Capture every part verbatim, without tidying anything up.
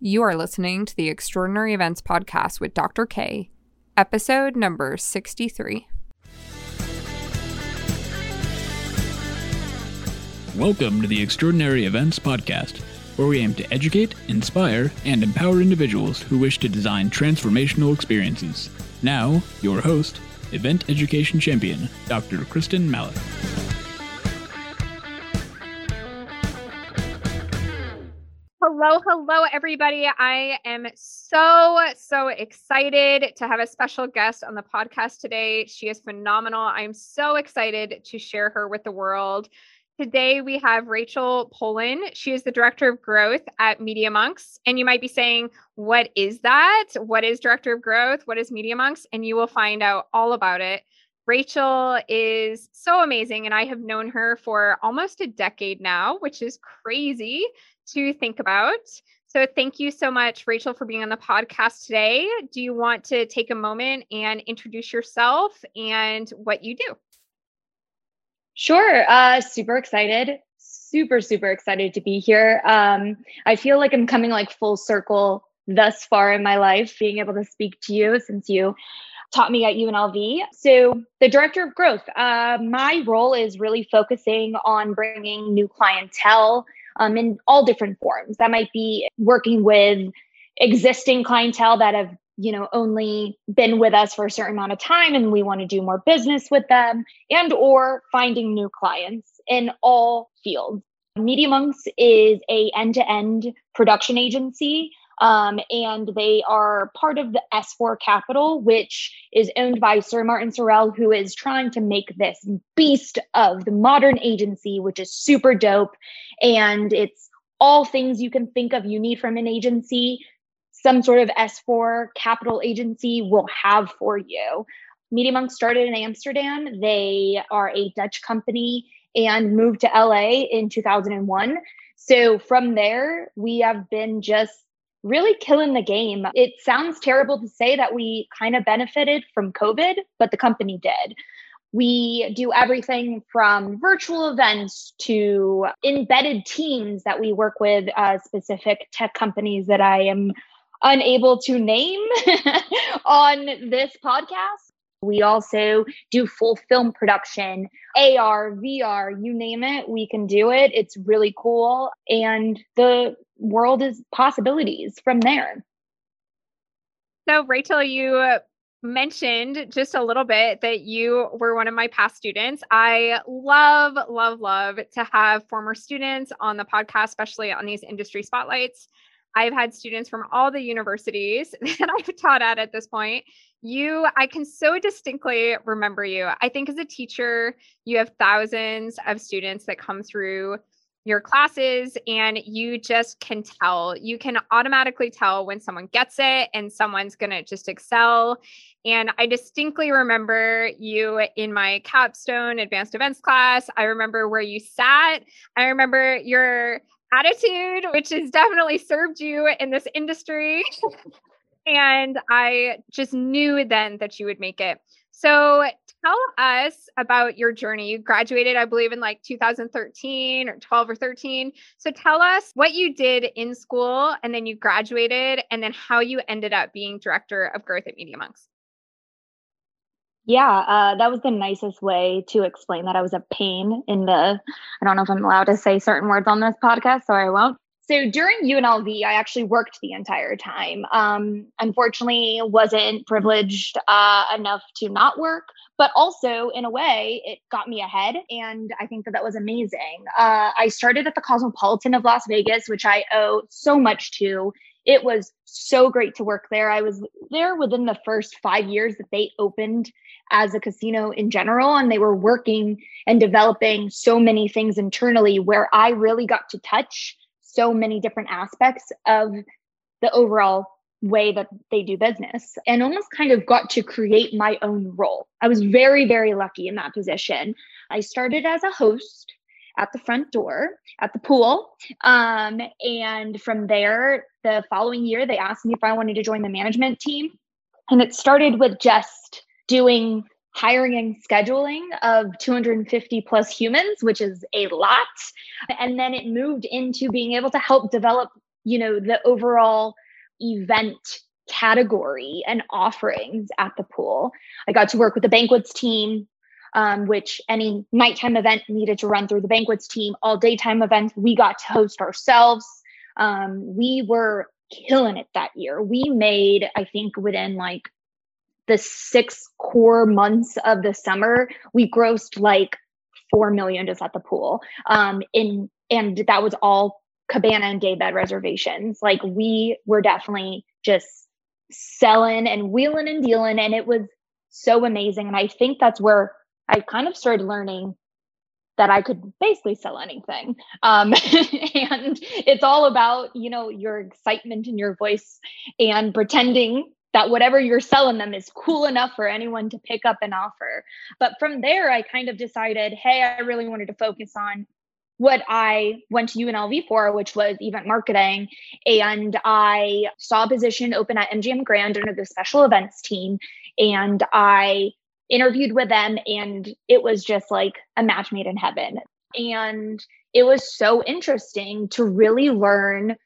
You are listening to the Extraordinary Events Podcast with Doctor K, episode number sixty-three. Welcome to the Extraordinary Events Podcast, where we aim to educate, inspire, and empower individuals who wish to design transformational experiences. Now, your host, Event Education Champion, Doctor Kristen Mallett. Hello, hello, everybody. I am so, so excited to have a special guest on the podcast today. She is phenomenal. I'm so excited to share her with the world. Today, we have Rachel Poland. She is the Director of Growth at Media Monks. And you might be saying, what is that? What is Director of Growth? What is Media Monks? And you will find out all about it. Rachel is so amazing, and I have known her for almost a decade now, which is crazy to think about. So thank you so much, Rachel, for being on the podcast today. Do you want to take a moment and introduce yourself and what you do? Sure. Uh, super excited. Super, super excited to be here. Um, I feel like I'm coming like full circle thus far in my life, being able to speak to you since you taught me at U N L V. So the Director of Growth, uh, my role is really focusing on bringing new clientele um, in all different forms. That might be working with existing clientele that have, you know, only been with us for a certain amount of time and we want to do more business with them, and or finding new clients in all fields. Media Monks is a end-to-end production agency. Um, and they are part of the S four Capital, which is owned by Sir Martin Sorrell, who is trying to make this beast of the modern agency, which is super dope. And it's all things you can think of you need from an agency. Some sort of S four Capital agency will have for you. Media Monks started in Amsterdam. They are a Dutch company and moved to L A in two thousand one. So from there, we have been just really killing the game. It sounds terrible to say that we kind of benefited from COVID, but the company did. We do everything from virtual events to embedded teams that we work with uh, specific tech companies that I am unable to name on this podcast. We also do full film production, A R, V R, you name it, we can do it. It's really cool. And the world is possibilities from there. So, Rachel, you mentioned just a little bit that you were one of my past students. I love, love, love to have former students on the podcast, especially on these industry spotlights. I've had students from all the universities that I've taught at at this point. You, I can so distinctly remember you. I think as a teacher, you have thousands of students that come through your classes, and you just can tell. You can automatically tell when someone gets it and someone's going to just excel. And I distinctly remember you in my capstone advanced events class. I remember where you sat. I remember your attitude, which has definitely served you in this industry. And I just knew then that you would make it. So tell us about your journey. You graduated, I believe, in like two thousand thirteen or twelve or thirteen. So tell us what you did in school, and then you graduated, and then how you ended up being Director of Growth at Media Monks. Yeah, uh, that was the nicest way to explain that. I was a pain in the, I don't know if I'm allowed to say certain words on this podcast, so I won't. So during U N L V, I actually worked the entire time. Um, unfortunately, wasn't privileged uh, enough to not work, but also in a way, it got me ahead. And I think that that was amazing. Uh, I started at the Cosmopolitan of Las Vegas, which I owe so much to. It was so great to work there. I was there within the first five years that they opened as a casino in general, and they were working and developing so many things internally where I really got to touch so many different aspects of the overall way that they do business, and almost kind of got to create my own role. I was very, very lucky in that position. I started as a host at the front door, at the pool. Um, and from there, the following year, they asked me if I wanted to join the management team. And it started with just doing hiring and scheduling of two hundred fifty plus humans, which is a lot. And then it moved into being able to help develop you know, the overall event category and offerings at the pool. I got to work with the banquets team, um, which any nighttime event needed to run through the banquets team. All daytime events, we got to host ourselves. Um, we were killing it that year. We made, I think within like the six core months of the summer, we grossed like four million dollars just at the pool. Um, in, and that was all cabana and daybed reservations. Like we were definitely just selling and wheeling and dealing. And it was so amazing. And I think that's where I kind of started learning that I could basically sell anything. Um, and it's all about, you know, your excitement and your voice and pretending that whatever you're selling them is cool enough for anyone to pick up and offer. But from there, I kind of decided, hey, I really wanted to focus on what I went to U N L V for, which was event marketing. And I saw a position open at M G M Grand under the special events team. And I interviewed with them, and it was just like a match made in heaven. And it was so interesting to really learn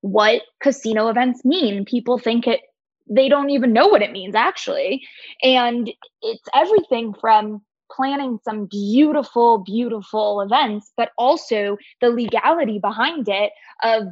what casino events mean. People think it, they don't even know what it means actually. And it's everything from planning some beautiful, beautiful events, but also the legality behind it of,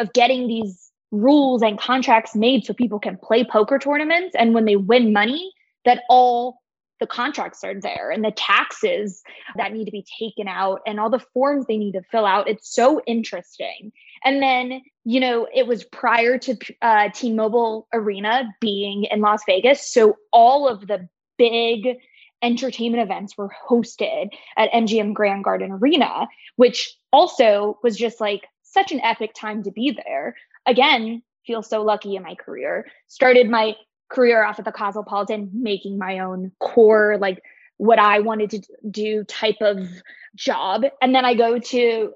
of getting these rules and contracts made so people can play poker tournaments. And when they win money, that all the contracts are there and the taxes that need to be taken out and all the forms they need to fill out. It's so interesting. And then, you know, it was prior to uh, T-Mobile Arena being in Las Vegas. So all of the big entertainment events were hosted at M G M Grand Garden Arena, which also was just like such an epic time to be there. Again, feel so lucky in my career. Started my career off at the Cosmopolitan, making my own core, like what I wanted to do type of job. And then I go to,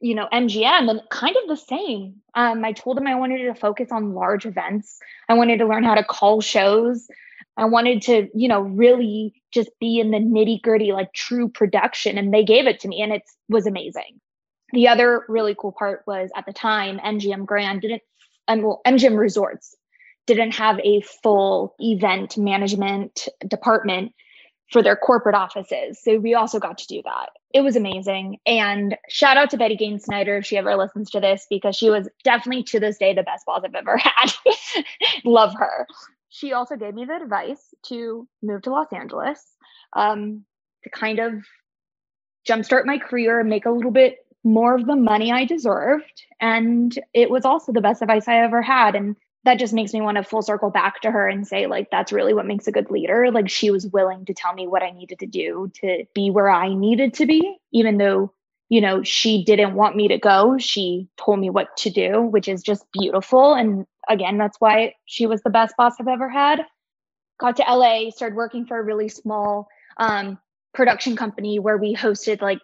you know, M G M and kind of the same. Um, I told them I wanted to focus on large events. I wanted to learn how to call shows. I wanted to, you know, really just be in the nitty gritty, like true production. And they gave it to me and it was amazing. The other really cool part was at the time, M G M Grand didn't, um, well, M G M Resorts didn't have a full event management department for their corporate offices. So we also got to do that. It was amazing. And shout out to Betty Gaines Snyder if she ever listens to this, because she was definitely to this day the best boss I've ever had. Love her. She also gave me the advice to move to Los Angeles um, to kind of jumpstart my career and make a little bit more of the money I deserved. And it was also the best advice I ever had. And that just makes me want to full circle back to her and say, like, that's really what makes a good leader. Like, she was willing to tell me what I needed to do to be where I needed to be, even though, you know, she didn't want me to go. She told me what to do, which is just beautiful. And again, that's why she was the best boss I've ever had. Got to L A, started working for a really small um, production company where we hosted like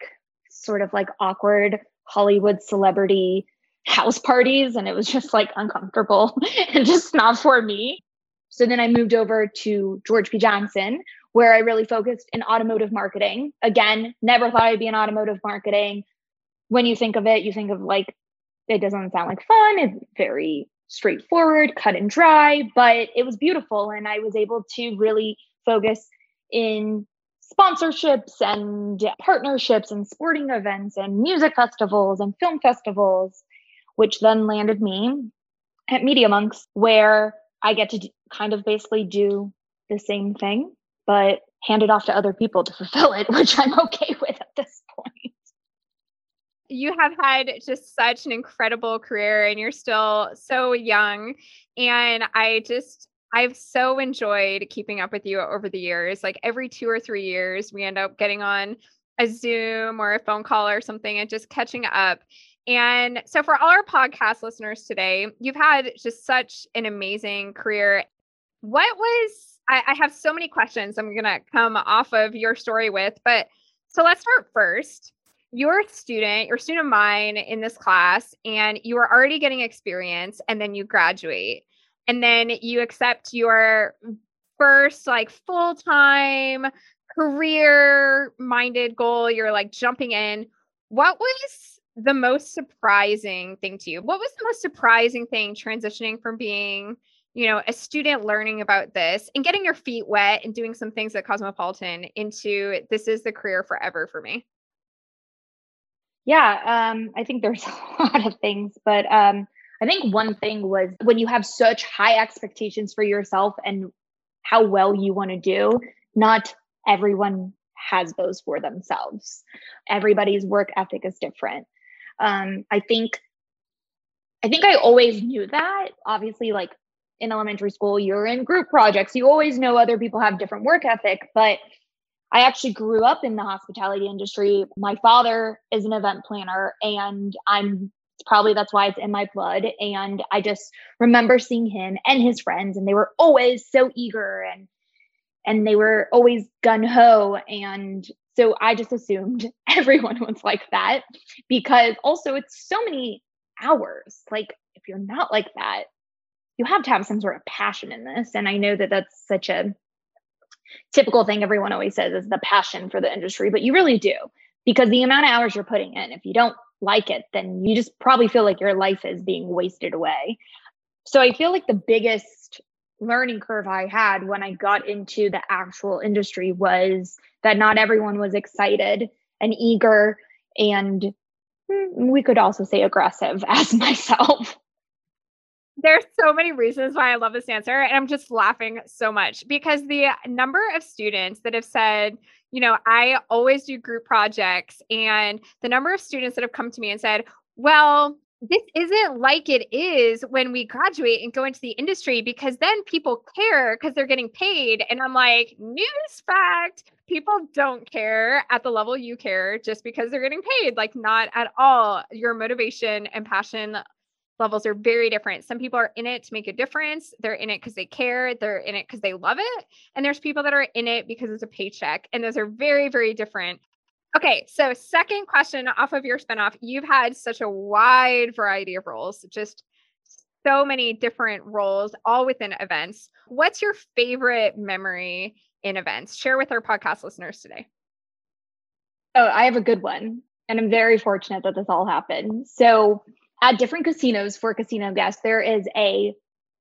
sort of like awkward Hollywood celebrity house parties, and it was just like uncomfortable and just not for me. So then I moved over to George P. Johnson, where I really focused in automotive marketing. Again, never thought I'd be in automotive marketing. When you think of it, you think of like, it doesn't sound like fun. It's very straightforward, cut and dry, but it was beautiful. And I was able to really focus in sponsorships and partnerships and sporting events and music festivals and film festivals, which then landed me at Media Monks, where I get to do, kind of basically do the same thing, but hand it off to other people to fulfill it, which I'm okay with at this point. You have had just such an incredible career, and you're still so young. And I just, I've so enjoyed keeping up with you over the years. Like every two or three years, we end up getting on a Zoom or a phone call or something and just catching up. And so for all our podcast listeners today, you've had just such an amazing career. What was, I, I have so many questions I'm going to come off of your story with, but so let's start first. You're a student, you're a student of mine in this class, and you are already getting experience, and then you graduate, and then you accept your first like full-time career-minded goal. You're like jumping in. What was the most surprising thing to you? What was the most surprising thing transitioning from being, you know, a student learning about this and getting your feet wet and doing some things at Cosmopolitan into this is the career forever for me? Yeah, um, I think there's a lot of things, but um, I think one thing was when you have such high expectations for yourself and how well you want to do, not everyone has those for themselves. Everybody's work ethic is different. Um, I think, I think I always knew that. Obviously, like, in elementary school, you're in group projects. You always know other people have different work ethic, but I actually grew up in the hospitality industry. My father is an event planner, and I'm probably, that's why it's in my blood. And I just remember seeing him and his friends, and they were always so eager, and, and they were always gung-ho. And so I just assumed everyone was like that, because also it's so many hours. Like, if you're not like that, you have to have some sort of passion in this. And I know that that's such a typical thing everyone always says is the passion for the industry, but you really do, because the amount of hours you're putting in, if you don't like it, then you just probably feel like your life is being wasted away. So I feel like the biggest learning curve I had when I got into the actual industry was that not everyone was excited and eager, and we could also say aggressive, as myself. There's so many reasons why I love this answer, and I'm just laughing so much because the number of students that have said, you know, I always do group projects, and the number of students that have come to me and said, well, this isn't like it is when we graduate and go into the industry, because then people care because they're getting paid. And I'm like, news fact, people don't care at the level you care just because they're getting paid. Like, not at all. Your motivation and passion levels are very different. Some people are in it to make a difference. They're in it because they care. They're in it because they love it. And there's people that are in it because it's a paycheck. And those are very, very different. Okay. So second question off of your spinoff, you've had such a wide variety of roles, just so many different roles, all within events. What's your favorite memory in events? Share with our podcast listeners today. Oh, I have a good one. And I'm very fortunate that this all happened. So at different casinos for casino guests, there is a,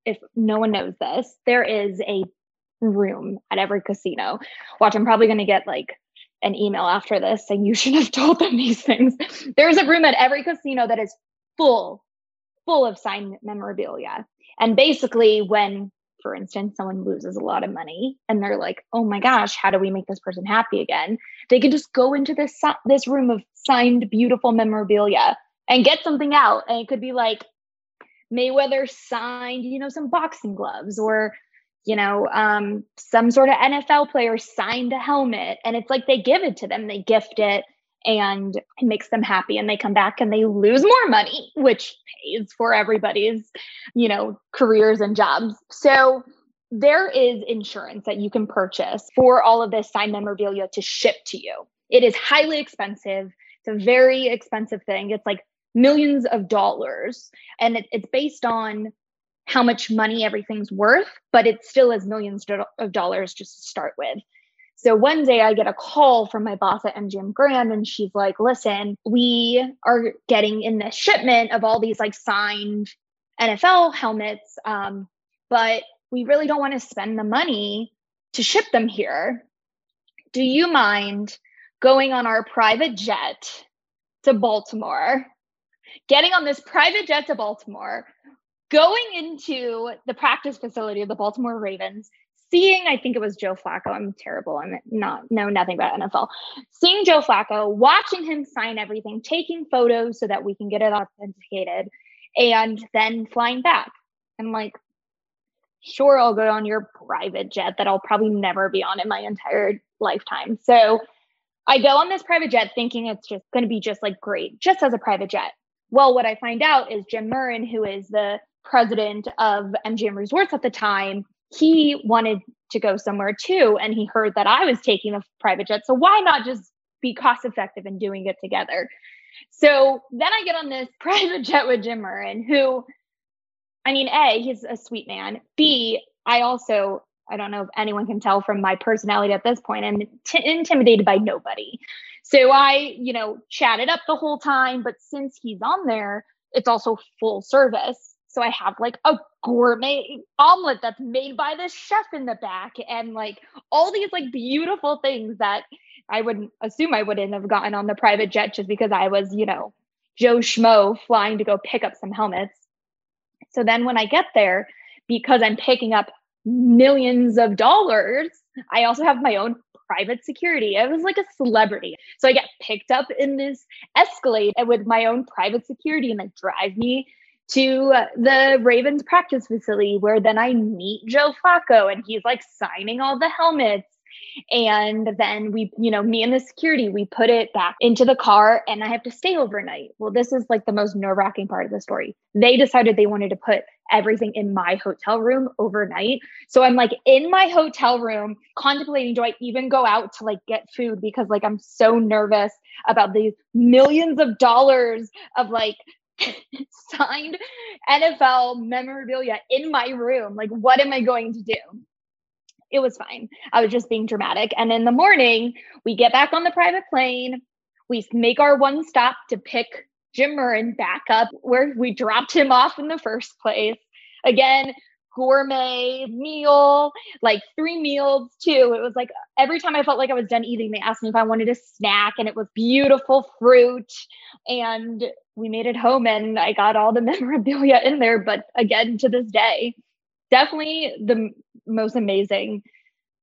if no one knows this, there is a room at every casino. Watch, I'm probably going to get like an email after this saying you should have told them these things. There's a room at every casino that is full, full of signed memorabilia. And basically when, for instance, someone loses a lot of money and they're like, oh my gosh, how do we make this person happy again? They can just go into this, this room of signed, beautiful memorabilia and get something out. And it could be like Mayweather signed, you know, some boxing gloves, or, you know, um, some sort of N F L player signed a helmet. And it's like, they give it to them, they gift it, and it makes them happy. And they come back and they lose more money, which pays for everybody's, you know, careers and jobs. So there is insurance that you can purchase for all of this signed memorabilia to ship to you. It is highly expensive. It's a very expensive thing. It's like millions of dollars. And it, it's based on how much money everything's worth, but it still is millions of dollars just to start with. So one day I get a call from my boss at M G M Grand, and she's like, listen, we are getting in this shipment of all these like signed N F L helmets, um, but we really don't want to spend the money to ship them here. Do you mind going on our private jet to Baltimore, getting on this private jet to Baltimore, going into the practice facility of the Baltimore Ravens, seeing, I think it was Joe Flacco. I'm terrible. I'm not, know nothing about N F L. Seeing Joe Flacco, watching him sign everything, taking photos so that we can get it authenticated, and then flying back. I'm like, sure, I'll go on your private jet that I'll probably never be on in my entire lifetime. So I go on this private jet thinking it's just going to be just like great, just as a private jet. Well, what I find out is Jim Murren, who is the president of M G M Resorts at the time, he wanted to go somewhere too. And he heard that I was taking a private jet. So why not just be cost effective and doing it together? So then I get on this private jet with Jim Murren, who, I mean, A, he's a sweet man. B, I also... I don't know if anyone can tell from my personality at this point, I'm t- intimidated by nobody. So I, you know, chatted up the whole time, but since he's on there, it's also full service. So I have like a gourmet omelet that's made by the chef in the back and like all these like beautiful things that I would assume I wouldn't have gotten on the private jet just because I was, you know, Joe Schmo flying to go pick up some helmets. So then when I get there, because I'm picking up millions of dollars, I also have my own private security. I was like a celebrity. So I get picked up in this Escalade with my own private security and they drive me to the Ravens practice facility where then I meet Joe Flacco and he's like signing all the helmets. And then we, you know, me and the security, we put it back into the car and I have to stay overnight. Well, this is like the most nerve-wracking part of the story. They decided they wanted to put everything in my hotel room overnight. So I'm like in my hotel room contemplating, do I even go out to like get food? Because like, I'm so nervous about these millions of dollars of like signed N F L memorabilia in my room. Like, what am I going to do? It was fine. I was just being dramatic. And in the morning, we get back on the private plane. We make our one stop to pick Jim Murren back up where we dropped him off in the first place. Again, gourmet meal, like three meals too. It was like every time I felt like I was done eating, they asked me if I wanted a snack and it was beautiful fruit. And we made it home and I got all the memorabilia in there. But again, to this day, definitely the most amazing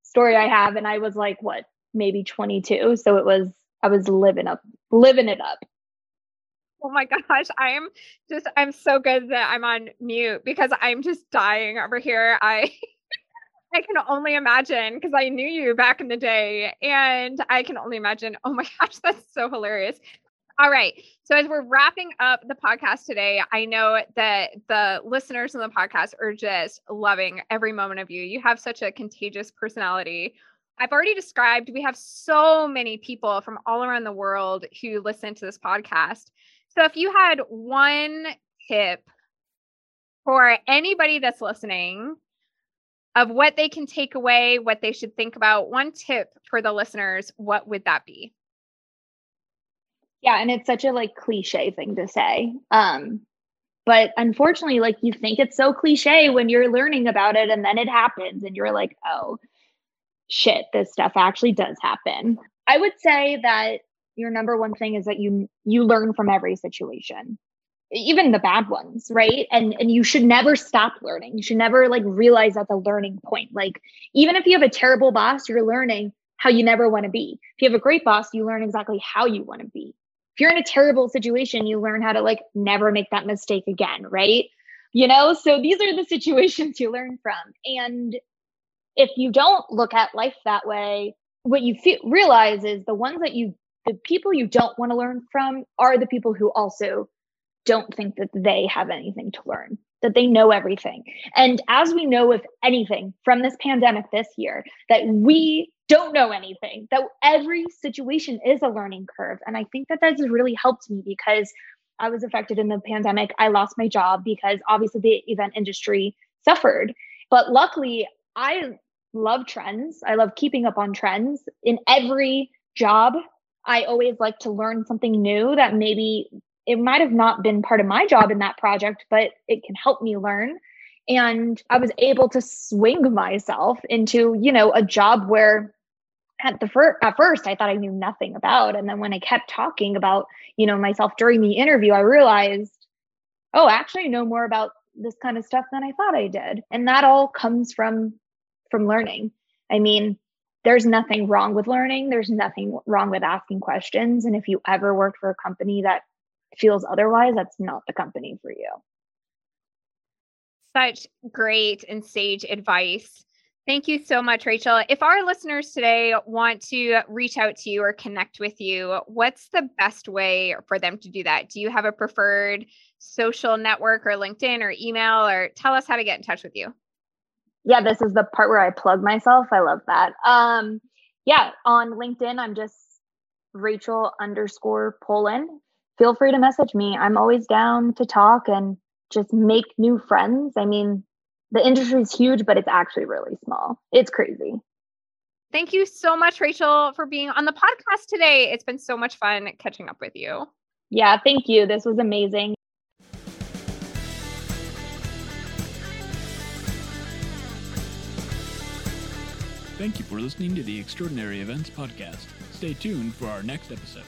story I have. And I was like, what, maybe twenty-two. So it was, I was living up, living it up. Oh my gosh. I'm just, I'm so good that I'm on mute because I'm just dying over here. I, I can only imagine because I knew you back in the day and I can only imagine, oh my gosh, that's so hilarious. All right. So as we're wrapping up the podcast today, I know that the listeners on the podcast are just loving every moment of you. You have such a contagious personality. I've already described, we have so many people from all around the world who listen to this podcast. So if you had one tip for anybody that's listening of what they can take away, what they should think about, one tip for the listeners, what would that be? Yeah. And it's such a like cliche thing to say. Um, but unfortunately, like you think it's so cliche when you're learning about it and then it happens and you're like, oh shit, this stuff actually does happen. I would say that your number one thing is that you, you learn from every situation, even the bad ones. Right. And, and you should never stop learning. You should never like realize that the learning point, like even if you have a terrible boss, you're learning how you never want to be. If you have a great boss, you learn exactly how you want to be. If you're in a terrible situation, you learn how to like never make that mistake again, right? You know, so these are the situations you learn from. And if you don't look at life that way, what you feel, realize is the ones that you, the people you don't want to learn from are the people who also don't think that they have anything to learn, that they know everything. And as we know, if anything from this pandemic this year, that we don't know anything, that every situation is a learning curve. And I think that that's really helped me because I was affected in the pandemic. I lost my job because obviously the event industry suffered. But luckily, I love trends. I love keeping up on trends. In every job, I always like to learn something new that maybe it might have not been part of my job in that project, but it can help me learn. And I was able to swing myself into, you know, a job where at the fir- at first I thought I knew nothing about. And then when I kept talking about, you know, myself during the interview, I realized, oh, actually I know more about this kind of stuff than I thought I did. And that all comes from, from learning. I mean, there's nothing wrong with learning. There's nothing wrong with asking questions. And if you ever worked for a company that feels otherwise, that's not the company for you. Such great and sage advice. Thank you so much, Rachel. If our listeners today want to reach out to you or connect with you, what's the best way for them to do that? Do you have a preferred social network or LinkedIn or email, or tell us how to get in touch with you? Yeah, this is the part where I plug myself. I love that. Um, yeah, on LinkedIn, I'm just Rachel underscore Poland. Feel free to message me. I'm always down to talk and just make new friends. I mean, the industry is huge, but it's actually really small. It's crazy. Thank you so much, Rachel, for being on the podcast today. It's been so much fun catching up with you. Yeah, thank you. This was amazing. Thank you for listening to the Extraordinary Events Podcast. Stay tuned for our next episode.